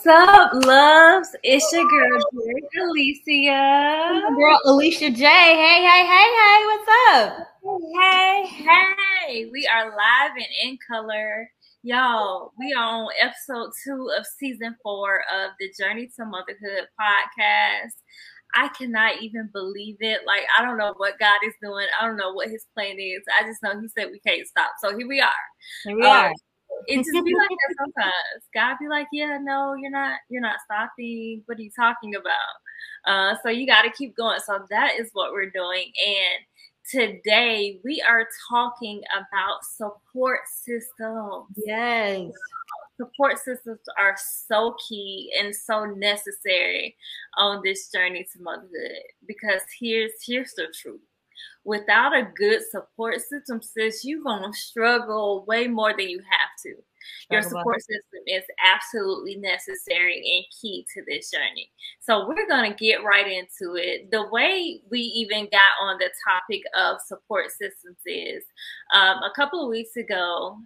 What's up, loves? It's your girl, Alicia. Girl, Alicia J. Hey, hey, hey, hey, what's up? Hey, hey. We are live and in color. Y'all, we are on episode 2 of season 4 of the Journey to Motherhood podcast. I cannot even believe it. Like, I don't know what God is doing. I don't know what his plan is. I just know he said we can't stop. So here we are. Here we are. It just be like that sometimes. God be like, yeah, no, you're not stopping. What are you talking about? So you got to keep going. So that is what we're doing. And today we are talking about support systems. Yes. Support systems are so key and so necessary on this journey to motherhood, because here's the truth. Without a good support system, sis, you're going to struggle way more than you have to. Your support system is absolutely necessary and key to this journey. So we're going to get right into it. The way we even got on the topic of support systems is a couple of weeks ago,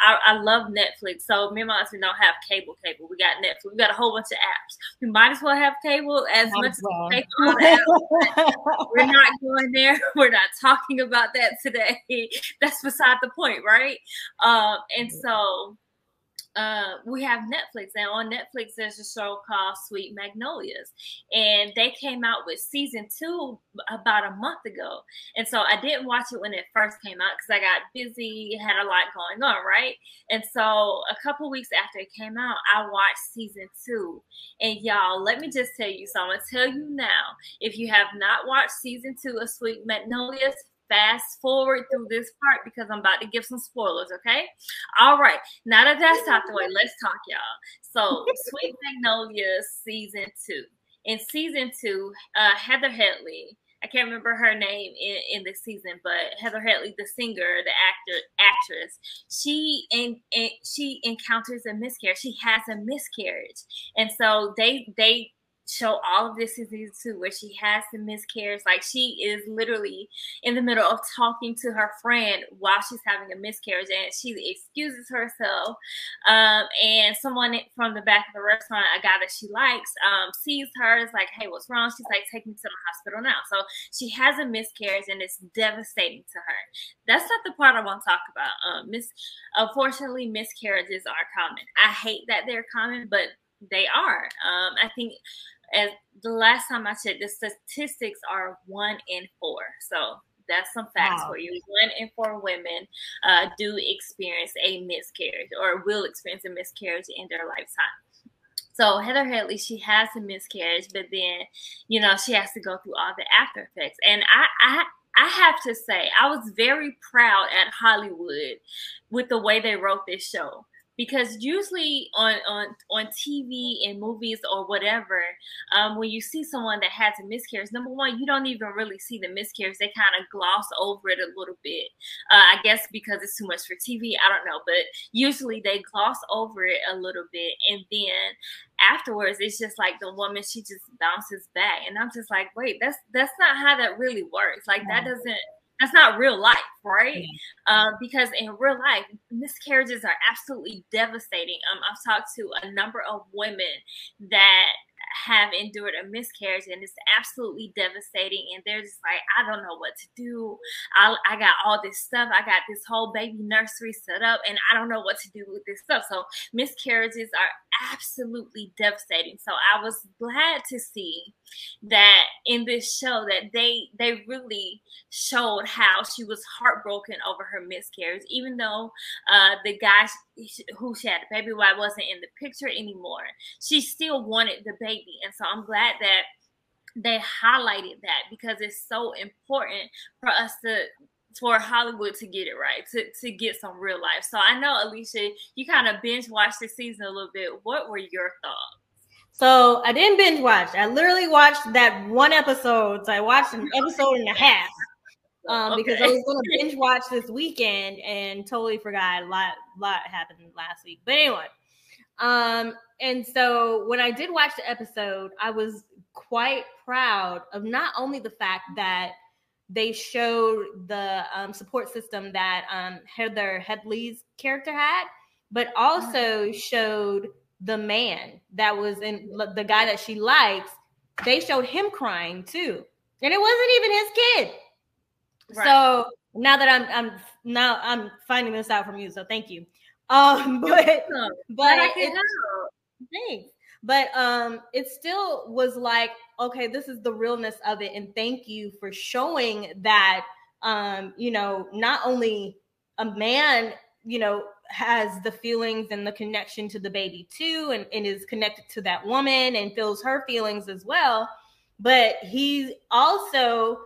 I love Netflix. So me and my husband don't have cable. We got Netflix. We got a whole bunch of apps. We might as well have cable as much as we take on the apps. We're not going there. We're not talking about that today. That's beside the point, right? And so we have Netflix, and on Netflix there's a show called Sweet Magnolias, and they came out with season 2 about a month ago. And so I didn't watch it when it first came out because I got busy, had a lot going on, right? And so a couple weeks after it came out, I watched season 2. And y'all, let me just tell you something. I'm gonna tell you now, if you have not watched season 2 of Sweet Magnolias, fast forward through this part because I'm about to give some spoilers, okay? All right. Now that that's out the way, let's talk, y'all. So, Sweet Magnolias season 2. In season 2, Heather Headley, I can't remember her name in the season, but Heather Headley, the singer, the actress, she encounters a miscarriage. She has a miscarriage, and so they show all of this in season 2 where she has the miscarriage. Like, she is literally in the middle of talking to her friend while she's having a miscarriage, and she excuses herself, and someone from the back of the restaurant, a guy that she likes, sees her, is like, hey, what's wrong? She's like, take me to the hospital now. So she has a miscarriage, and it's devastating to her. That's not the part I want to talk about. Unfortunately, miscarriages are common. I hate that they're common, but they are. I think as the last time I checked, the statistics are 1 in 4. So that's some facts for you. 1 in 4 women do experience a miscarriage or will experience a miscarriage in their lifetime. So Heather Headley, she has a miscarriage, but then, you know, she has to go through all the after effects. And I have to say, I was very proud at Hollywood with the way they wrote this show. Because usually on TV and movies or whatever, when you see someone that has a miscarriage, number one, you don't even really see the miscarriage. They kind of gloss over it a little bit. I guess because it's too much for TV. I don't know. But usually they gloss over it a little bit. And then afterwards, it's just like the woman, she just bounces back. And I'm just like, wait, that's not how that really works. Like, that doesn't. That's not real life, right? Because in real life, miscarriages are absolutely devastating. I've talked to a number of women that have endured a miscarriage, and it's absolutely devastating. And they're just like, I don't know what to do. I got all this stuff. I got this whole baby nursery set up, and I don't know what to do with this stuff. So miscarriages are absolutely devastating. So I was glad to see that in this show that they really showed how she was heartbroken over her miscarriage, even though the guy who she had a baby with wasn't in the picture anymore. She still wanted the baby. And so I'm glad that they highlighted that, because it's so important for us to, for Hollywood to get it right, to get some real life. So I know, Alicia, you kind of binge watched the season a little bit. What were your thoughts? So I didn't binge watch. I literally watched that one episode. So I watched an episode and a half because I was going to binge watch this weekend and totally forgot. A lot happened last week. But anyway, and so when I did watch the episode, I was quite proud of not only the fact that they showed the support system that Heather Headley's character had, but also showed the man that was in the guy that she likes, they showed him crying too. And it wasn't even his kid. Right. So now that I'm finding this out from you. So thank you. But I can help. But it still was like, okay, this is the realness of it. And thank you for showing that, not only a man, has the feelings and the connection to the baby too, and is connected to that woman and feels her feelings as well. But he also,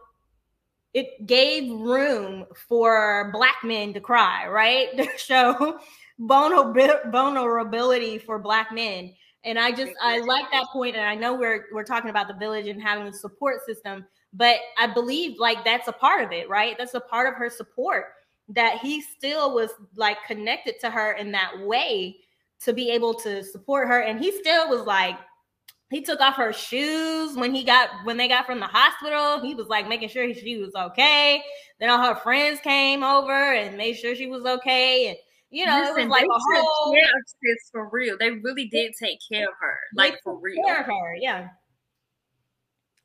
it gave room for Black men to cry, right? To show vulnerability for Black men. And I like that point. And I know we're talking about the village and having a support system, but I believe like that's a part of it, right? That's a part of her support, that he still was like connected to her in that way to be able to support her. And he still was like, he took off her shoes when they got from the hospital. He was like making sure she was okay. Then all her friends came over and made sure she was okay. And listen, it was like a whole care of this for real. They really did take care of her, like for real. Care of her, yeah.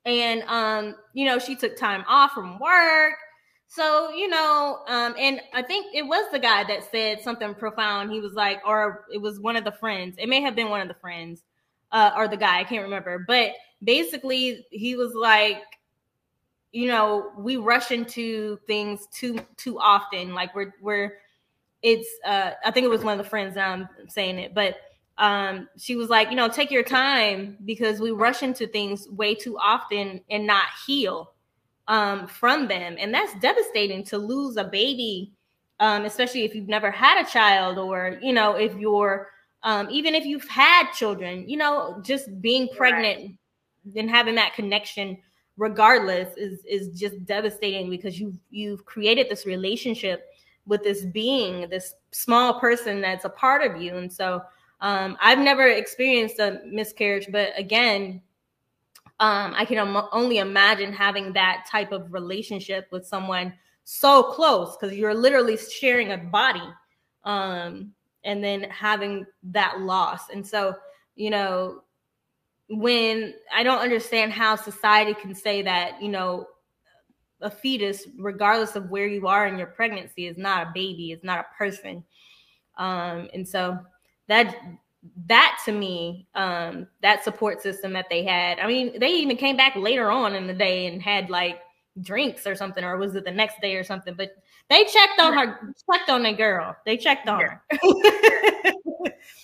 And she took time off from work. So and I think it was the guy that said something profound. He was like, or it was one of the friends. It may have been one of the friends, or the guy. I can't remember. But basically, he was like, we rush into things too often. Like we're. It's I think it was one of the friends that I'm saying it, but she was like, take your time because we rush into things way too often and not heal from them. And that's devastating to lose a baby, especially if you've never had a child or, if you're even if you've had children, just being pregnant and having that connection regardless is just devastating because you've created this relationship with this being, this small person that's a part of you. And so I've never experienced a miscarriage, but again, I can only imagine having that type of relationship with someone so close because you're literally sharing a body and then having that loss. And so, when I don't understand how society can say that, a fetus, regardless of where you are in your pregnancy, is not a baby, it's not a person. And so that to me, that support system that they had, I mean, they even came back later on in the day and had like drinks or something, or was it the next day or something, but they checked on her, checked on the girl. They checked on her.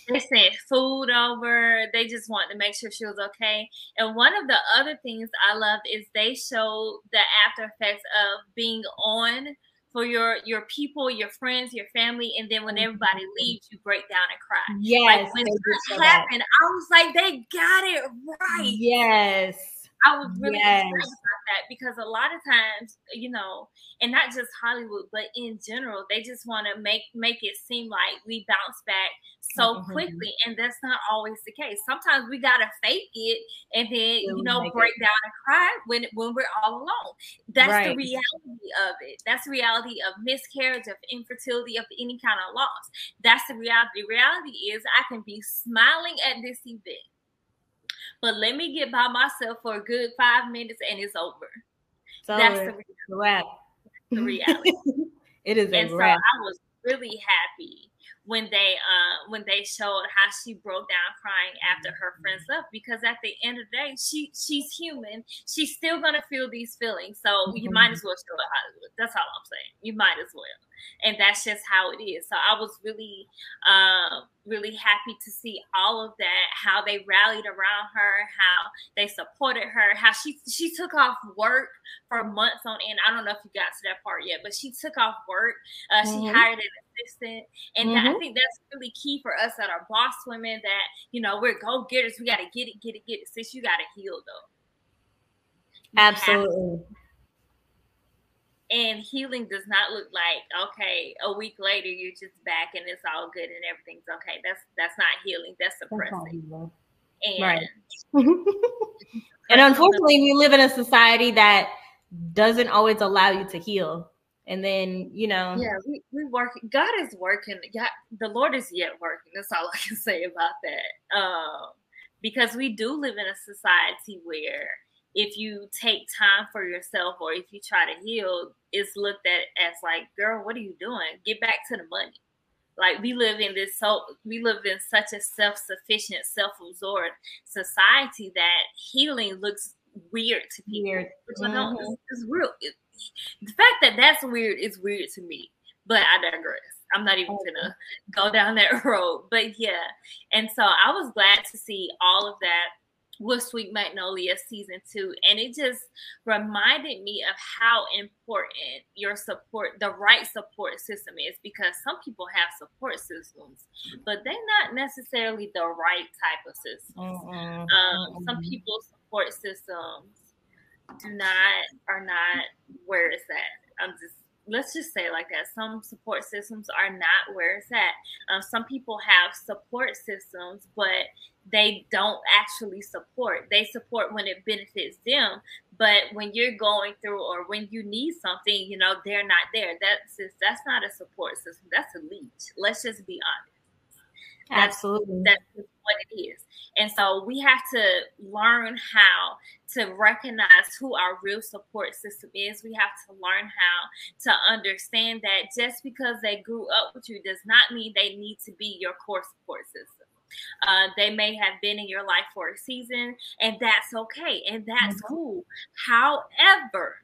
They sent food over. They just wanted to make sure she was okay. And one of the other things I love is they show the after effects of being on for your people, your friends, your family. And then when everybody leaves, you break down and cry. Yes. Like when that happened, I was like, they got it right. Yes. I was really excited about that because a lot of times, and not just Hollywood, but in general, they just want to make it seem like we bounce back so quickly. And that's not always the case. Sometimes we got to fake it and then, break down and cry when we're all alone. That's the reality of it. That's the reality of miscarriage, of infertility, of any kind of loss. That's the reality. Reality is I can be smiling at this event, but let me get by myself for a good 5 minutes and it's over. So that's the reality. That's the reality. It is a wrap. So I was really happy when they showed how she broke down crying after her friends left, because at the end of the day, she's human. She's still gonna feel these feelings. So you might as well show it Hollywood. That's all I'm saying. You might as well. And that's just how it is. So I was really, really happy to see all of that, how they rallied around her, how they supported her, how she took off work for months on end. I don't know if you got to that part yet, but she took off work. She hired an assistant. And I think that's really key for us that are boss women that, we're go-getters. We got to get it. Sis, you got to heal, though. Absolutely. And healing does not look like, okay, a week later, you're just back and it's all good and everything's okay. That's not healing. That's suppressing. And unfortunately, we live in a society that doesn't always allow you to heal. And then, you know. Yeah, we work. God is working. God, the Lord is yet working. That's all I can say about that. Because we do live in a society where if you take time for yourself or if you try to heal, it's looked at as like, girl, what are you doing? Get back to the money. Like we live in such a self-sufficient, self-absorbed society that healing looks weird to people. Weird. Mm-hmm. No, it's real. The fact that that's weird is weird to me, but I digress. I'm not even gonna go down that road, but yeah. And so I was glad to see all of that with Sweet Magnolia season 2. And it just reminded me of how important your support, the right support system is, because some people have support systems, but they're not necessarily the right type of systems. Mm-hmm. Some people's support systems are not where it's at. Let's just say it like that. Some support systems are not where it's at. Some people have support systems, but they don't actually support. They support when it benefits them, but when you're going through or when you need something, you know, they're not there. That's not a support system. That's a leech. Let's just be honest. Absolutely. That's what it is. And so we have to learn how to recognize who our real support system is. We have to learn how to understand that just because they grew up with you does not mean they need to be your core support system. They may have been in your life for a season, and that's okay. And that's mm-hmm. cool. However,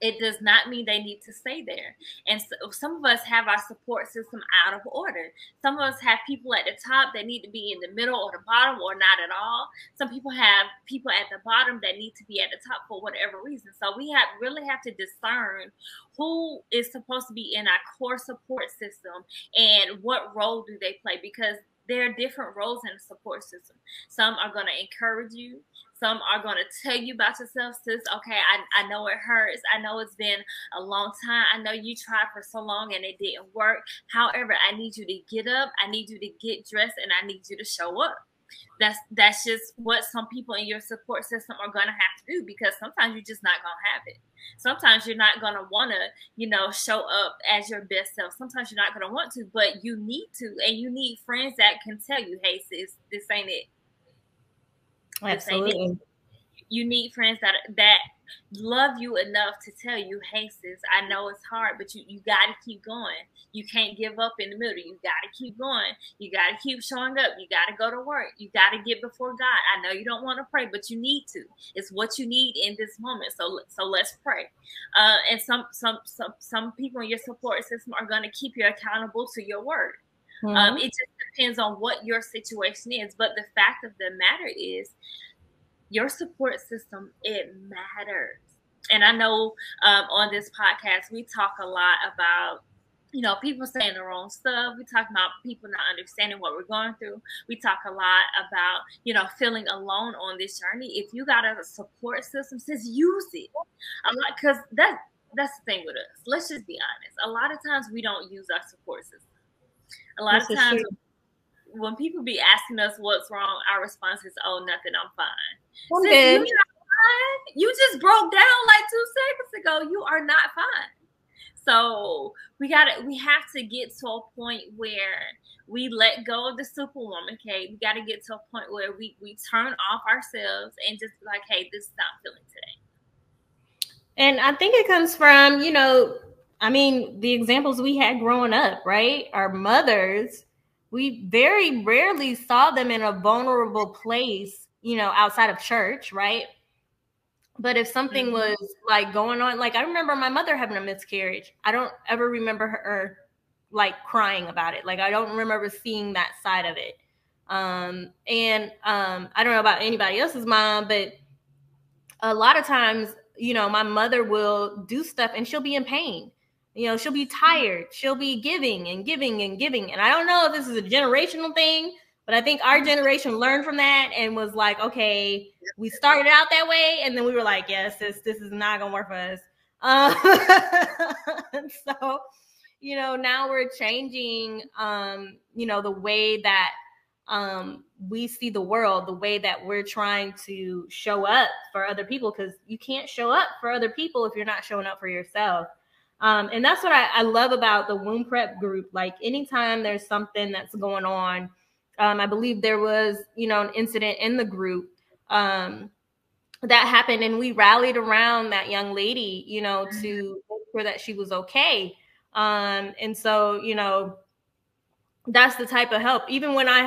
it does not mean they need to stay there. And so some of us have our support system out of order. Some of us have people at the top that need to be in the middle or the bottom or not at all. Some people have people at the bottom that need to be at the top for whatever reason. So we really have to discern who is supposed to be in our core support system and what role do they play, because there are different roles in the support system. Some are going to encourage you. Some are going to tell you about yourself, sis. Okay, I know it hurts. I know it's been a long time. I know you tried for so long and it didn't work. However, I need you to get up. I need you to get dressed, and I need you to show up. That's just what some people in your support system are going to have to do, because sometimes you're just not going to have it. Sometimes you're not going to want to, you know, show up as your best self. Sometimes you're not going to want to, but you need to, and you need friends that can tell you, hey, sis, this ain't it. Absolutely. You need friends that love you enough to tell you, hey, sis, I know it's hard, but you got to keep going. You can't give up in the middle. You got to keep going. You got to keep showing up. You got to go to work. You got to get before God. I know you don't want to pray, but you need to. It's what you need in this moment. So let's pray. And some people in your support system are going to keep you accountable to your word. Mm-hmm. It just depends on what your situation is. But the fact of the matter is, your support system, it matters. And I know on this podcast, we talk a lot about, you know, people saying the wrong stuff. We talk about people not understanding what we're going through. We talk a lot about, you know, feeling alone on this journey. If you got a support system, just use it. A lot, because that's the thing with us. Let's just be honest. A lot of times we don't use our support system. A lot of times when people be asking us what's wrong, our response is, oh, nothing, I'm fine. Since you're not fine, you just broke down like 2 seconds ago. You are not fine. So we have to get to a point where we let go of the superwoman, okay? We got to get to a point where we turn off ourselves and just be like, hey, this is not feeling today. And I think it comes from, you know, I mean, the examples we had growing up, right? Our mothers, we very rarely saw them in a vulnerable place, you know, outside of church, right? But if something was like going on, like I remember my mother having a miscarriage. I don't ever remember her like crying about it. Like I don't remember seeing that side of it. I don't know about anybody else's mom, but a lot of times, you know, my mother will do stuff and she'll be in pain. You know, she'll be tired. She'll be giving and giving and giving. And I don't know if this is a generational thing, but I think our generation learned from that and was like, okay, we started out that way. And then we were like, yes, this is not going to work for us. So, you know, now we're changing, you know, the way that we see the world, the way that we're trying to show up for other people, because you can't show up for other people if you're not showing up for yourself. And that's what I love about the Womb Prep group. Like, anytime there's something that's going on, I believe there was, an incident in the group that happened, and we rallied around that young lady, to make sure that she was okay. And so, that's the type of help. Even when I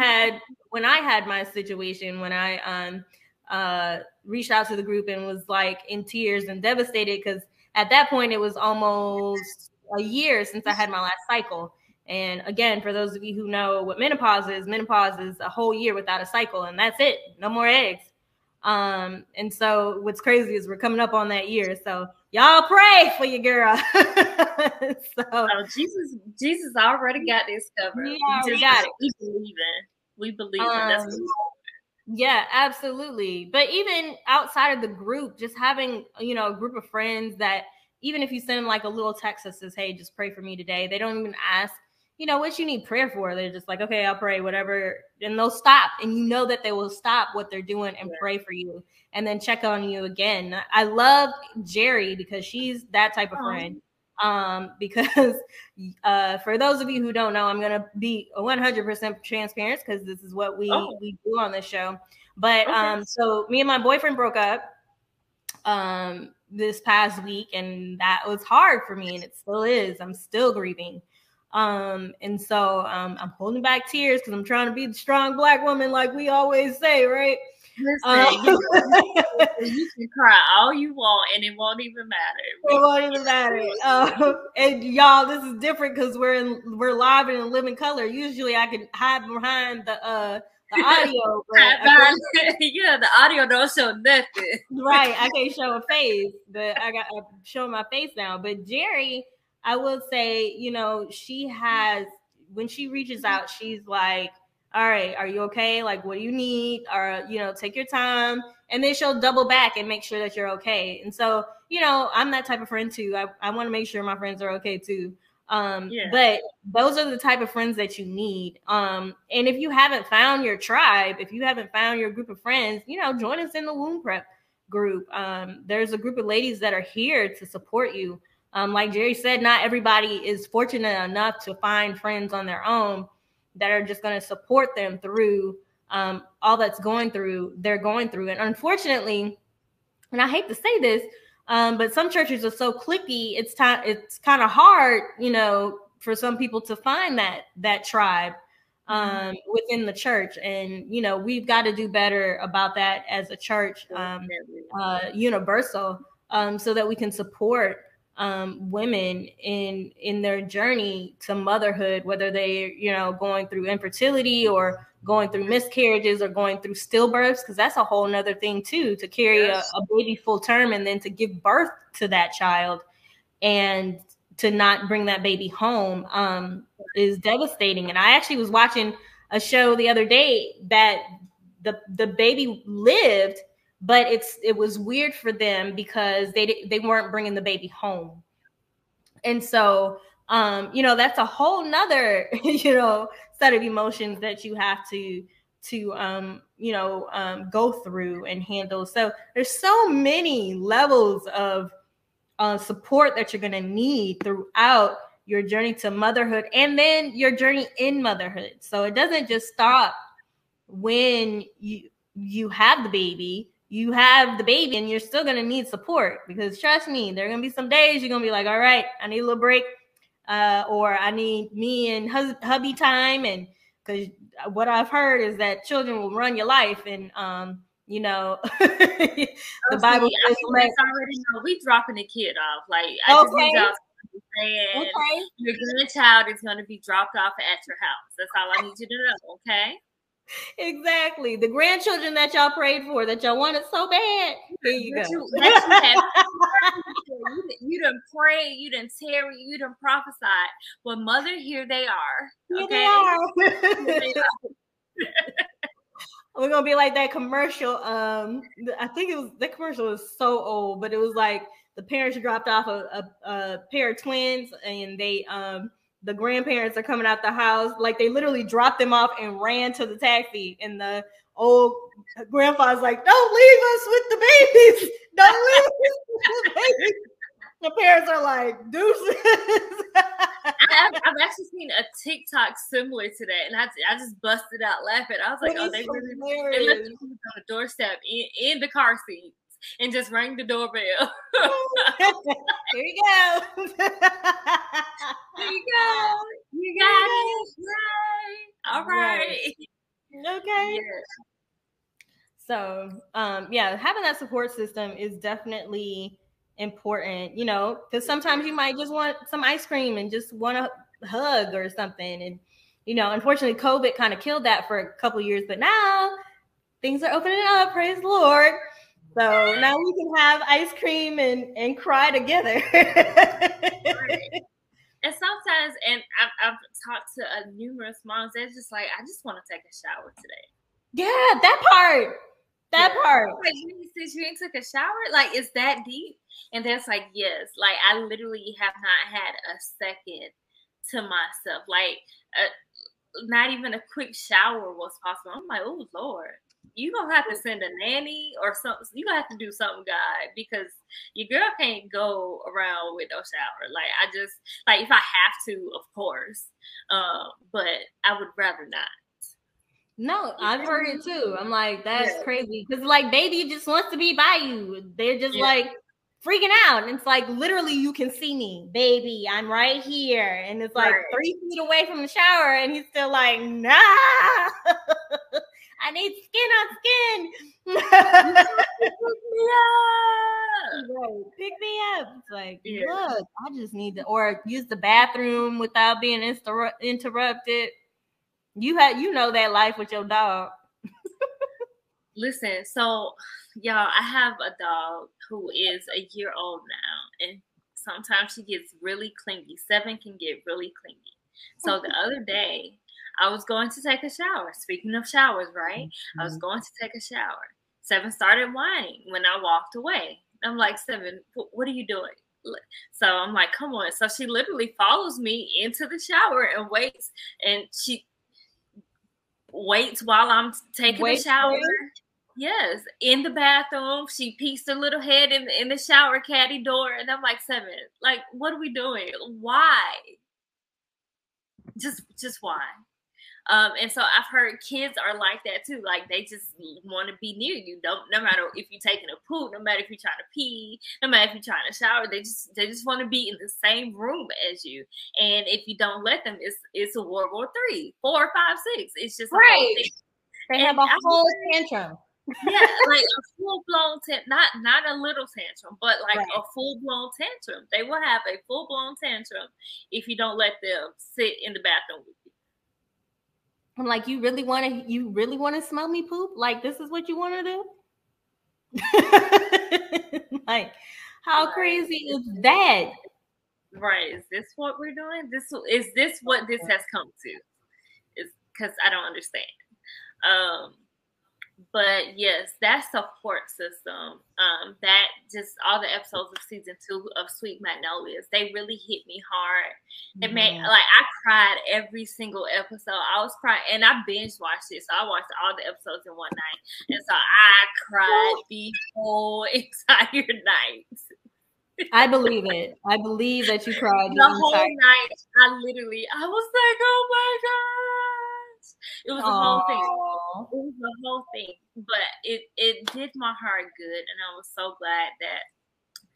had my situation, when I reached out to the group and was like in tears and devastated, because at that point it was almost a year since I had my last cycle. And again, for those of you who know what menopause is a whole year without a cycle, and that's it. No more eggs. And so what's crazy is we're coming up on that year. So y'all pray for your girl. So Jesus already got this covered. Yeah, we got it. We believe it. We believe it. That's what yeah, absolutely. But even outside of the group, just having, a group of friends that even if you send them like a little text that says, hey, just pray for me today. They don't even ask, what you need prayer for. They're just like, okay, I'll pray, whatever. And they'll stop. And that they will stop what they're doing and pray for you and then check on you again. I love Jerry because she's that type of friend. Because for those of you who don't know, I'm going to be 100% transparent because this is what we do on this show. But so me and my boyfriend broke up this past week, and that was hard for me, and it still is. I'm still grieving. And so I'm holding back tears because I'm trying to be the strong Black woman like we always say, right? Listen, you can cry all you want and it won't even matter. It won't even matter. And y'all, this is different because we're live and in living color. Usually I can hide behind the audio. The audio don't show nothing. Right. I can't show a face, but I'm showing my face now. But Jerry, I will say, she has, when she reaches out, she's like, all right, are you okay? Like, what do you need? Or, take your time. And then she'll double back and make sure that you're okay. And so, I'm that type of friend too. I want to make sure my friends are okay too. But those are the type of friends that you need. And if you haven't found your tribe, if you haven't found your group of friends, join us in the Womb Prep group. There's a group of ladies that are here to support you. Like Jerry said, not everybody is fortunate enough to find friends on their own that are just going to support them through all that's going through. And unfortunately, and I hate to say this, but some churches are so cliquey, it's kind of hard, for some people to find that tribe within the church. And, we've got to do better about that as a church, universal, so that we can support women in their journey to motherhood, whether they, going through infertility or going through miscarriages or going through stillbirths, because that's a whole nother thing too, to carry a baby full term and then to give birth to that child and to not bring that baby home is devastating. And I actually was watching a show the other day that the baby lived, but it was weird for them because they weren't bringing the baby home. And so, that's a whole nother, set of emotions that you have to go through and handle. So there's so many levels of support that you're going to need throughout your journey to motherhood and then your journey in motherhood. So it doesn't just stop when you have the baby. You have the baby and you're still going to need support, because trust me, there are going to be some days you're going to be like, all right, I need a little break, or I need me and hubby time. And because what I've heard is that children will run your life. And, the Bible says, we dropping the kid off. Like, I just need y'all to understand your grandchild is going to be dropped off at your house. That's all I need you to know. Okay. Exactly. The grandchildren that y'all prayed for, that y'all wanted so bad. Here you go. You done prayed, you done tarry, you done prophesied. Well, mother, here they are. Okay? Here they are. We're going to be like that commercial. I think that commercial is so old, but it was like the parents dropped off a pair of twins, and they, the grandparents are coming out the house. Like, they literally dropped them off and ran to the taxi. And the old grandpa's like, don't leave us with the babies. Don't leave us with the babies. The parents are like, deuces. I've actually seen a TikTok similar to that, and I just busted out laughing. I was like, oh, they left the kids on the doorstep in the car seats and just rang the doorbell. Here you go. Here you go. You got it. Yay. All right. Okay. Yeah. So, having that support system is definitely important, because sometimes you might just want some ice cream and just want a hug or something. And, unfortunately, COVID kind of killed that for a couple years. But now things are opening up. Praise the Lord. So now we can have ice cream and cry together. Right. And sometimes, and I've talked to numerous moms, they're just like, I just want to take a shower today. Yeah, that part. That part. Like, since you ain't took a shower, like, it's that deep. And that's like, yes, like, I literally have not had a second to myself. Like, not even a quick shower was possible. I'm like, oh, Lord, you gonna have to send a nanny or something. You gonna have to do something, God, because your girl can't go around with no shower. Like, I just, like, if I have to, of course, but I would rather not. No, I've heard it too. I'm like, that's crazy. Because, like, baby just wants to be by you. They're just, like, freaking out. And it's like, literally, you can see me. Baby, I'm right here. And it's, like, 3 feet away from the shower. And he's still like, nah. I need skin on skin. Pick me up. It's like, look, I just need to, or use the bathroom without being interrupted. You had, that life with your dog. Listen, so y'all, I have a dog who is a year old now, and sometimes she gets really clingy. 7 can get really clingy. So the other day, I was going to take a shower. Speaking of showers, right? Mm-hmm. I was going to take a shower. 7 started whining when I walked away. I'm like, 7, what are you doing? So I'm like, come on. So she literally follows me into the shower and waits, and she waits while I'm taking a shower. Yes, in the bathroom. She peeks her little head in the shower caddy door, and I'm like, 7, like, what are we doing? Why? Just why? And so I've heard kids are like that too. Like, they just want to be near you. No matter if you're taking a poop, no matter if you're trying to pee, no matter if you're trying to shower, they just want to be in the same room as you. And if you don't let them, it's a World War III, 4, 5, 6. It's just right. They have a whole tantrum. Yeah, like a full blown tantrum, not a little tantrum, but like a full blown tantrum. They will have a full blown tantrum if you don't let them sit in the bathroom with you. I'm like, you really want to smell me poop? Like, this is what you want to do? Like, how crazy is that? Right. Is this what we're doing? Is this what this has come to? It's because I don't understand. But yes, that support system, that just all the episodes of season 2 of Sweet Magnolias, they really hit me hard. It made, like, I cried every single episode. I was crying, and I binge watched it. So I watched all the episodes in one night. And so I cried the whole entire night. I believe it. I believe that you cried the whole night. I was like, oh my God. It was a whole thing. It was a whole thing. But it did my heart good, and I was so glad that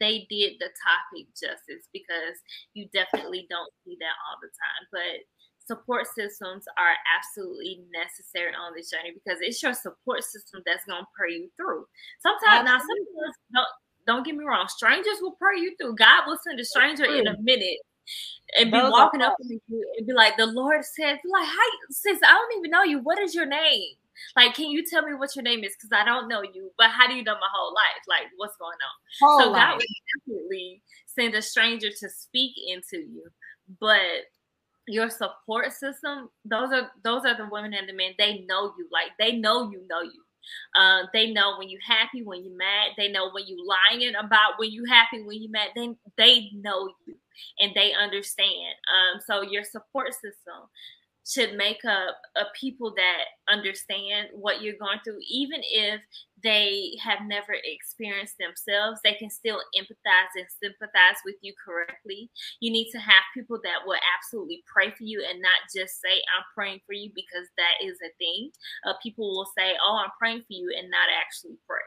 they did the topic justice, because you definitely don't see that all the time. But support systems are absolutely necessary on this journey, because it's your support system that's going to pray you through. Sometimes, now sometimes, don't get me wrong, strangers will pray you through. God will send a stranger in a minute and be walking up to you and be like, the Lord said, like, hi, sis, I don't even know you. What is your name? Like, can you tell me what your name is? Because I don't know you, but how do you know my whole life? Like, what's going on? Whole so life. God would definitely send a stranger to speak into you. But your support system, those are the women and the men, they know you. Like, they know you. They know when you happy, when you mad. They know when you lying about when you happy, when you mad. They know you, and they understand. So your support system should make up of people that understand what you're going through, even if they have never experienced themselves, they can still empathize and sympathize with you correctly. You need to have people that will absolutely pray for you and not just say, I'm praying for you, because that is a thing. People will say, oh, I'm praying for you, and not actually pray.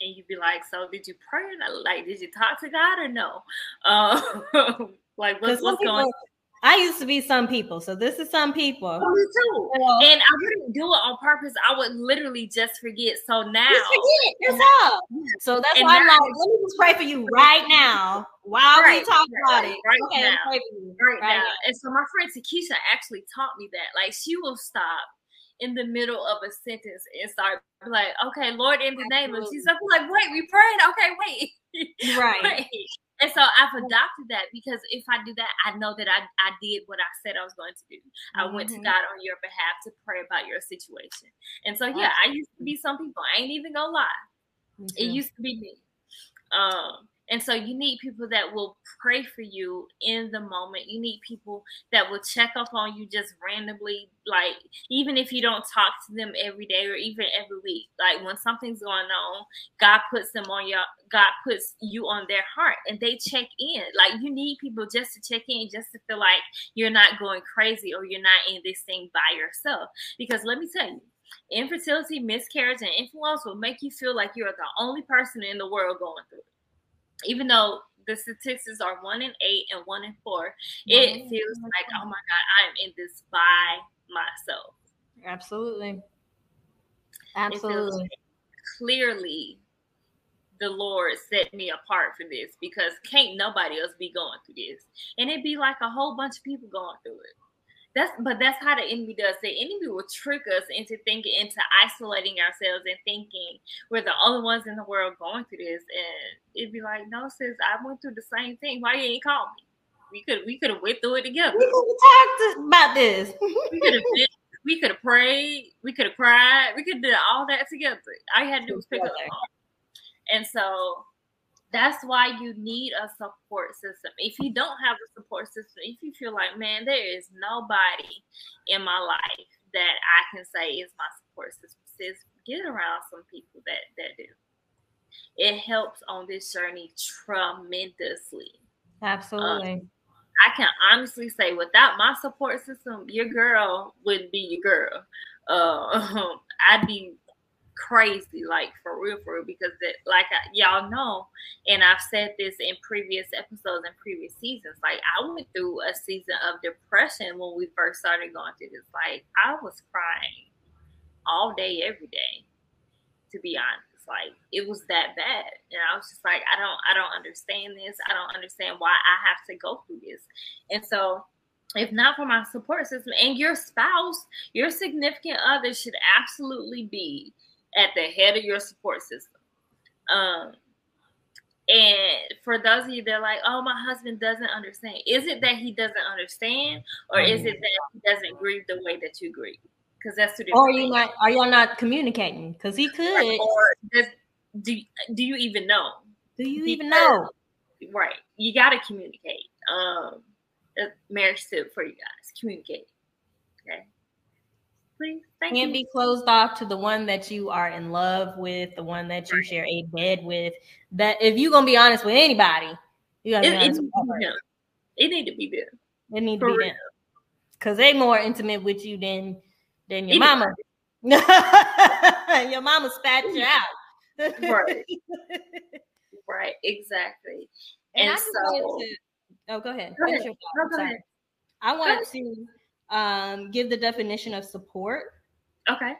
And you'd be like, so did you pray? Like, did you talk to God or no? Like, what's going on? I used to be some people, so this is some people. Oh, me too. And I wouldn't do it on purpose. I would literally just forget. So now, just forget. That's all. So that's why I'm like, let me just pray for you right now while we talk about it. Right now. And so my friend Takesha actually taught me that. Like, she will stop in the middle of a sentence and start like, okay, Lord, in the name of Jesus. I'm like, wait, we prayed. Okay, wait. Right. And so I've adopted that, because if I do that, I know that I did what I said I was going to do. I went to God on your behalf to pray about your situation. And so, yeah, I used to be some people. I ain't even gonna lie. It used to be me. And so you need people that will pray for you in the moment. You need people that will check up on you just randomly, like, even if you don't talk to them every day or even every week. Like, when something's going on, God puts you on their heart, and they check in. Like, you need people just to check in, just to feel like you're not going crazy or you're not in this thing by yourself. Because let me tell you, infertility, miscarriage, and influence will make you feel like you're the only person in the world going through it. Even though the statistics are 1 in 8 and 1 in 4, it feels like, oh my God, I'm in this by myself. Absolutely. It feels like, clearly the Lord set me apart for this, because can't nobody else be going through this. And it'd be like a whole bunch of people going through it. That's how the enemy does. The enemy will trick us into isolating ourselves and thinking we're the only ones in the world going through this. And it'd be like, no, sis, I went through the same thing. Why you ain't call me? We could have went through it together. We could have talked about this. We could have prayed. We could have cried. We could have done all that together. All you had to do was pick up the phone. And so that's why you need a support system. If you don't have a support system, if you feel like, man, there is nobody in my life that I can say is my support system, sis, get around some people that do. It helps on this journey tremendously. Absolutely. I can honestly say, without my support system, your girl wouldn't be your girl. I'd be crazy, like, for real, because y'all know, and I've said this in previous episodes and previous seasons, like, I went through a season of depression when we first started going through this. Like, I was crying all day, every day, to be honest. Like, it was that bad, and I was just like, I don't understand this. I don't understand why I have to go through this. And so, if not for my support system, and your spouse, your significant other should absolutely be at the head of your support system. And for those of you that are like, oh, my husband doesn't understand. Is it that he doesn't understand, or is it that he doesn't grieve the way that you grieve? Because that's too different. Or are y'all not communicating? Because he could. Or do you even know? Do you even know? Right. You got to communicate. Marriage tip for you guys. Communicate. Okay. Please. Can't be closed off to the one that you are in love with, the one that you share a bed with. That if you're gonna be honest with anybody, you gotta it need to be there. It need to be them, because they more intimate with you than your mama. Your mama spat you out. Right, exactly. And I just wanted to, go ahead. I wanted to give the definition of support. Okay.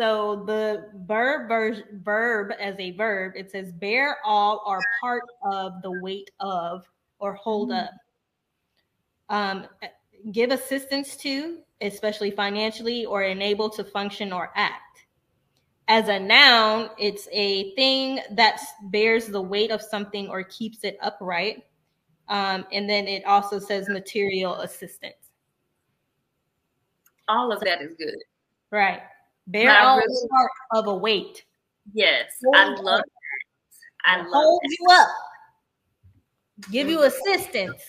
So the verb as a verb, it says bear all or part of the weight of, or hold up. Give assistance to, especially financially, or enable to function or act. As a noun, it's a thing that bears the weight of something or keeps it upright. And then it also says material assistance. All of that is good. Right. Bear all part of a weight. Yes. I love that. I love hold you up. Give you assistance.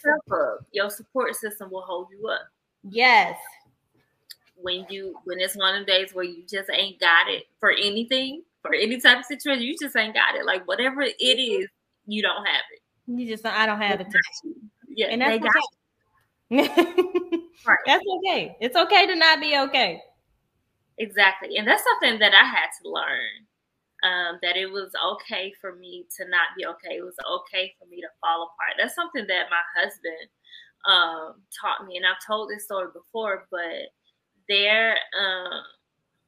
Your support system will hold you up. Yes. when it's one of the days where you just ain't got it for anything, for any type of situation, you just ain't got it. Like whatever it is, you don't have it. You just, I don't have it. Yeah, and that's okay. Right. That's okay. It's okay to not be okay. Exactly. And that's something that I had to learn, that it was okay for me to not be okay. It was okay for me to fall apart. That's something that my husband taught me. And I've told this story before, but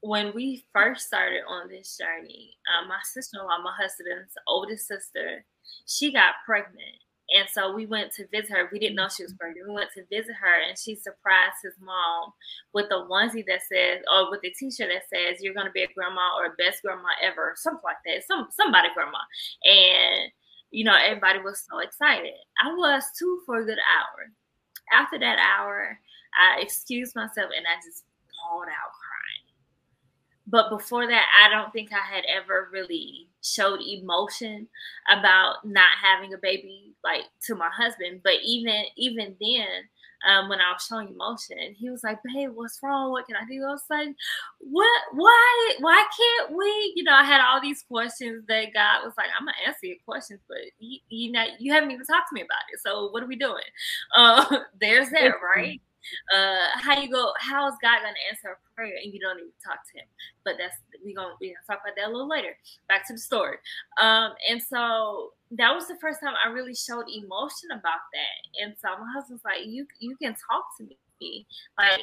when we first started on this journey, my sister-in-law, my husband's oldest sister, she got pregnant. And so we went to visit her. We didn't know she was pregnant. We went to visit her, and she surprised his mom with a onesie that says, or with a t-shirt that says, "You're going to be a grandma or best grandma ever," or something like that. Somebody grandma. And, you know, everybody was so excited. I was too for a good hour. After that hour, I excused myself and I just bawled out crying. But before that, I don't think I had ever really showed emotion about not having a baby, like, to my husband. But even then, when I was showing emotion, he was like, "Babe, what's wrong? What can I do?" I was like, "What? Why can't we?" You know, I had all these questions that God was like, "I'm gonna answer your questions, but you haven't even talked to me about it. So what are we doing?" There's that, right? How is God gonna answer a prayer and you don't even talk to him? But that's we're gonna talk about that a little later. Back to the story. And so that was the first time I really showed emotion about that. And so my husband's like, you can talk to me. Like,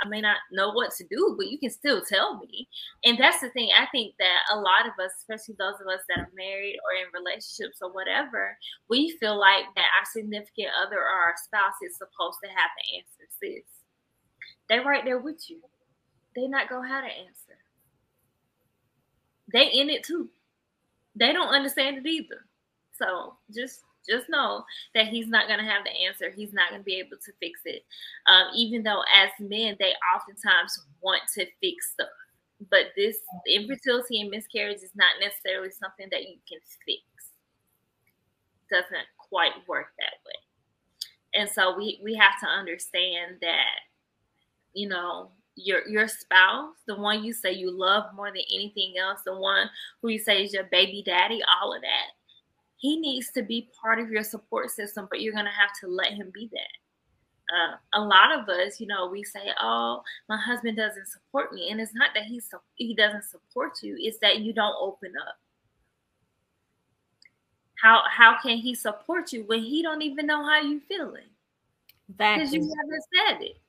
I may not know what to do, but you can still tell me. And that's the thing. I think that a lot of us, especially those of us that are married or in relationships or whatever, we feel like that our significant other or our spouse is supposed to have the answers. They're right there with you. They not gonna have the answer. They in it too. They don't understand it either. So just know that he's not going to have the answer. He's not going to be able to fix it. Even though as men, they oftentimes want to fix stuff. But this infertility and miscarriage is not necessarily something that you can fix. Doesn't quite work that way. And so we have to understand that, you know, your spouse, the one you say you love more than anything else, the one who you say is your baby daddy, all of that, he needs to be part of your support system, but you're going to have to let him be that. A lot of us, you know, we say, "Oh, my husband doesn't support me." And it's not that he doesn't support you. It's that you don't open up. How can he support you when he don't even know how you feeling? Because you haven't said it.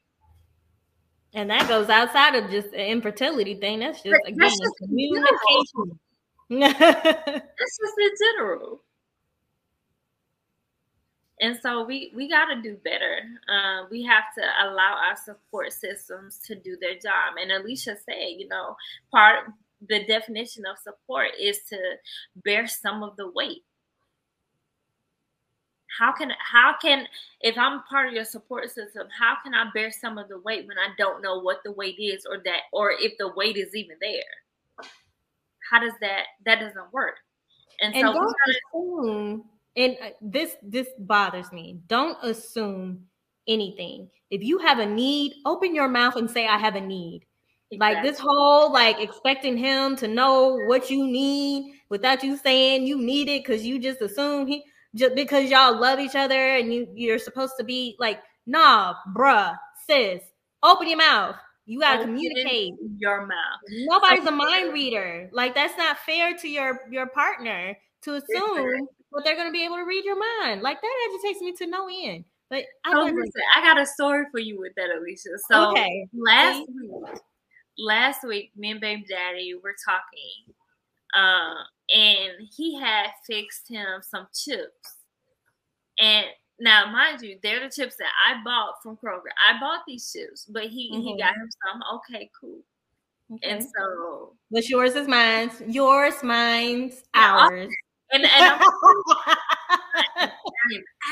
And that goes outside of just an infertility thing. That's just, again, that's just communication. That's just in general. And so we got to do better. We have to allow our support systems to do their job. And Alicia said, you know, part of the definition of support is to bear some of the weight. How can if I'm part of your support system, how can I bear some of the weight when I don't know what the weight is or if the weight is even there? How does that doesn't work? And so don't assume. And this bothers me. Don't assume anything. If you have a need, open your mouth and say, "I have a need." Exactly. Like this whole expecting him to know what you need without you saying you need it, because you just assume just because y'all love each other and you're supposed to be like, "Nah, bruh, sis, open your mouth. You got to communicate." Your mouth. Nobody's a mind reader. Like, that's not fair to your partner to assume that they're going to be able to read your mind. Like, that agitates me to no end. But I got a story for you with that, Alicia. So okay. Last week, me and Baby Daddy were talking, and he had fixed him some chips. And now, mind you, they're the chips that I bought from Kroger. I bought these chips, but he got him some. Okay, cool. Okay. And so, but yours is mine. Yours, mine's, ours. And I'm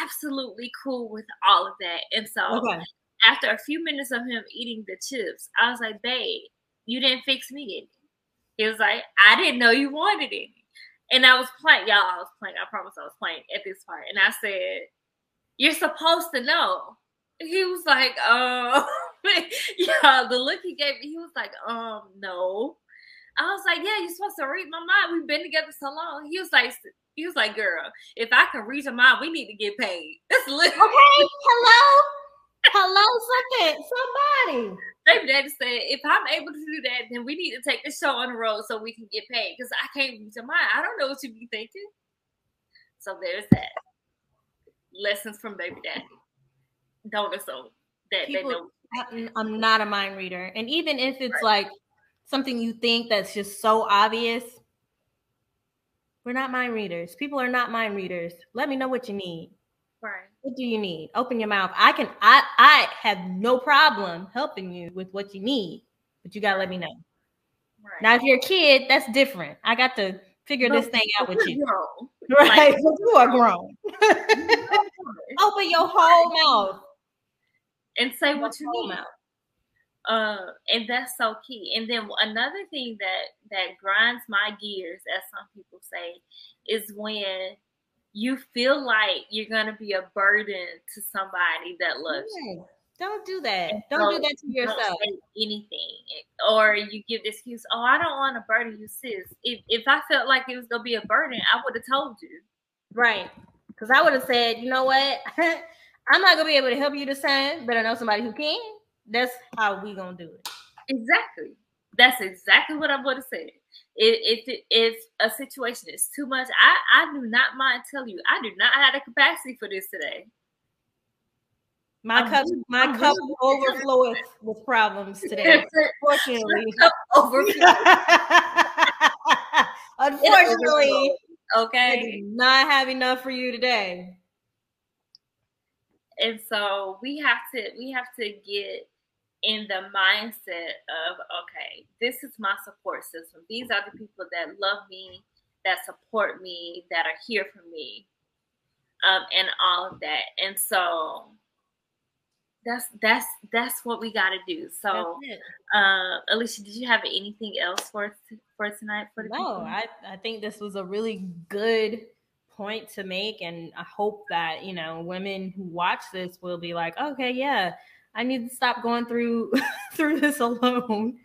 absolutely cool with all of that. And so, after a few minutes of him eating the chips, I was like, "Babe, you didn't fix me any." He was like, "I didn't know you wanted any." And I was playing, y'all. I was playing. I promise, I was playing at this part. And I said, "You're supposed to know." He was like, "Oh." Yeah, the look he gave me, he was like, no. I was like, yeah, you're supposed to read my mind. We've been together so long. He was like, girl, if I can read your mind, we need to get paid. That's literally. Okay, hello, somebody. David Daddy said, if I'm able to do that, then we need to take this show on the road so we can get paid, because I can't read your mind. I don't know what you be thinking. So there's that. Lessons from Baby Daddy. Don't assume that people, they know. I'm not a mind reader. And even if it's right, like something you think that's just so obvious, we're not mind readers. People are not mind readers. Let me know what you need. Right. What do you need? Open your mouth. I have no problem helping you with what you need, but you gotta let me know. Right. Now, if you're a kid, that's different. I got to figure this thing out with you. Grown. Right? Like, you are grown. Open your whole mouth and say what you need. And that's so key. And then another thing that grinds my gears, as some people say, is when you feel like you're going to be a burden to somebody that loves you. Don't do that. Don't do that to yourself. Don't say anything. Or you give the excuse, oh, I don't want to burden you, sis. If I felt like it was going to be a burden, I would have told you. Right. Because I would have said, you know what? I'm not going to be able to help you this time, but I know somebody who can. That's how we going to do it. Exactly. That's exactly what I would have said. If a situation is too much, I do not mind telling you, I do not have the capacity for this today. My cup overfloweth with problems today. Unfortunately. Unfortunately. Okay. I do not have enough for you today. And so we have to get in the mindset of, okay, this is my support system. These are the people that love me, that support me, that are here for me, and all of that. And so that's what we got to do. So, Alicia, did you have anything else for tonight? No, I think this was a really good point to make, and I hope that, you know, women who watch this will be like, okay, yeah, I need to stop going through this alone,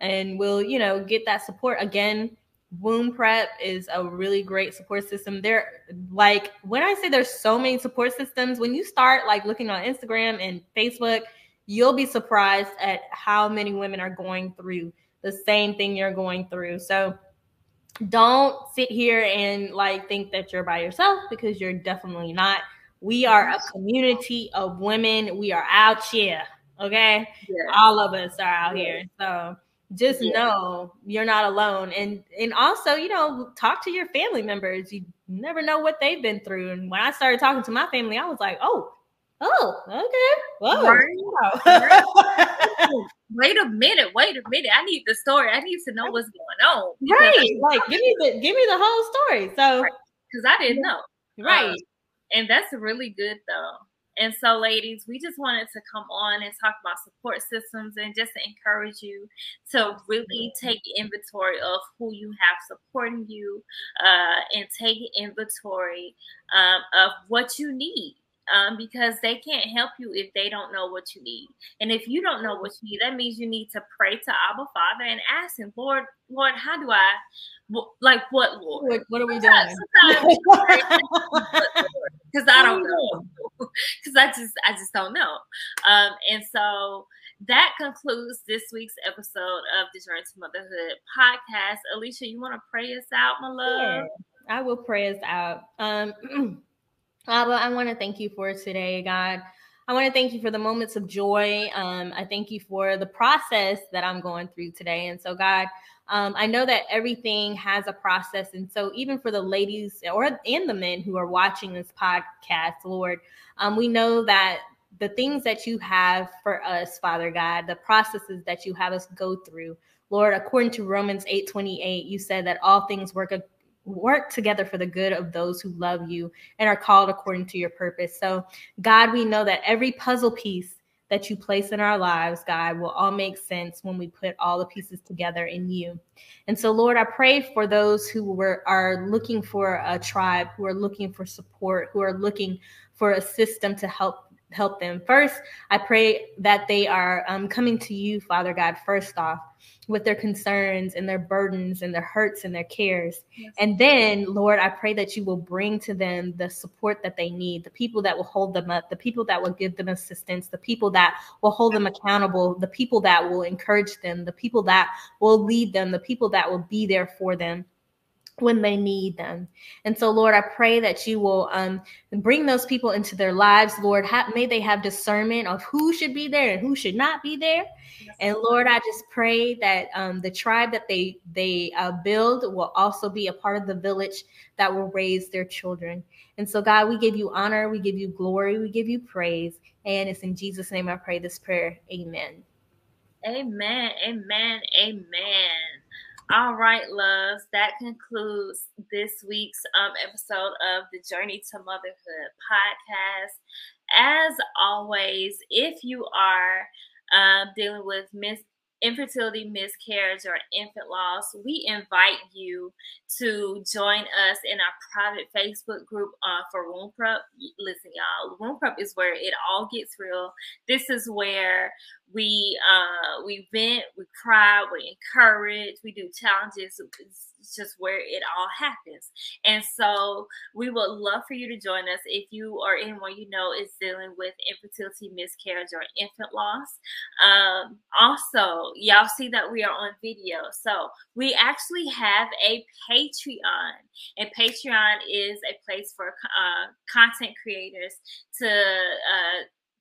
and we'll, you know, get that support. Again, Womb Prep is a really great support system. There, like, when I say there's so many support systems, when you start like looking on Instagram and Facebook, you'll be surprised at how many women are going through the same thing you're going through. So don't sit here and like think that you're by yourself, because you're definitely not. We are a community of women. We are out here, okay? Yeah. All of us are out here. So just know you're not alone. And also, you know, talk to your family members. You never know what they've been through. And when I started talking to my family, I was like, oh, okay. Whoa. Right. Wait a minute. I need the story. I need to know what's going on. Right. Like, give me the whole story. So, because I didn't know. Right. And that's really good, though. And so, ladies, we just wanted to come on and talk about support systems, and just to encourage you to really take inventory of who you have supporting you, and take inventory of what you need, because they can't help you if they don't know what you need. And if you don't know what you need, that means you need to pray to Abba Father and ask him, Lord, how do I, like, what, Lord? What are we doing? Sometimes because I don't know. Because I just don't know. And so that concludes this week's episode of the Journey to Motherhood podcast. Alicia, you want to pray us out, my love? Yeah, I will pray us out. Abba, I want to thank you for today, God. I want to thank you for the moments of joy. I thank you for the process that I'm going through today. And so, God, I know that everything has a process. And so even for the ladies and the men who are watching this podcast, Lord, we know that the things that you have for us, Father God, the processes that you have us go through, Lord, according to Romans 8:28, you said that all things work together for the good of those who love you and are called according to your purpose. So, God, we know that every puzzle piece that you place in our lives, God, will all make sense when we put all the pieces together in you. And so, Lord, I pray for those who are looking for a tribe, who are looking for support, who are looking for a system to help help them. First, I pray that they are coming to you, Father God, first off, with their concerns and their burdens and their hurts and their cares. Yes. And then, Lord, I pray that you will bring to them the support that they need, the people that will hold them up, the people that will give them assistance, the people that will hold them accountable, the people that will encourage them, the people that will lead them, the people that will be there for them when they need them. And so, Lord, I pray that you will bring those people into their lives. Lord, may they have discernment of who should be there and who should not be there. Yes. And Lord, I just pray that the tribe that they build will also be a part of the village that will raise their children. And so, God, we give you honor, we give you glory, we give you praise. And it's in Jesus' name I pray this prayer. Amen. Amen. Amen. Amen. All right, loves, that concludes this week's episode of the Journey to Motherhood podcast. As always, if you are dealing with infertility, miscarriage, or infant loss, we invite you to join us in our private Facebook group for Womb Prep. Listen, y'all, Womb Prep is where it all gets real. This is where we vent, we cry, we encourage, we do challenges. It's just where it all happens. And so we would love for you to join us if you or anyone you know is dealing with infertility, miscarriage, or infant loss. Also, y'all see that we are on video. So we actually have a Patreon. And Patreon is a place for content creators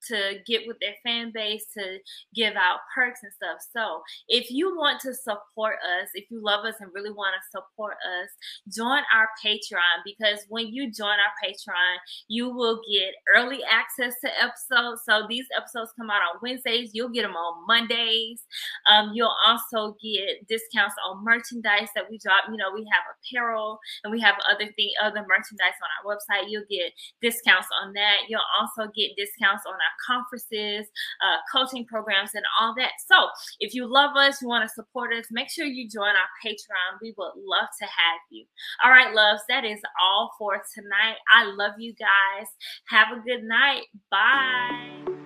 to get with their fan base, to give out perks and stuff. So if you want to support us, if you love us and really want to support us, join our Patreon, because when you join our Patreon, you will get early access to episodes. So these episodes come out on Wednesdays. You'll get them on Mondays. You'll also get discounts on merchandise that we drop. You know, we have apparel and we have other merchandise on our website. You'll get discounts on that. You'll also get discounts on our conferences, coaching programs, and all that. So if you love us, you want to support us, make sure you join our Patreon. We would love to have you. All right, loves, that is all for tonight. I love you guys. Have a good night. Bye.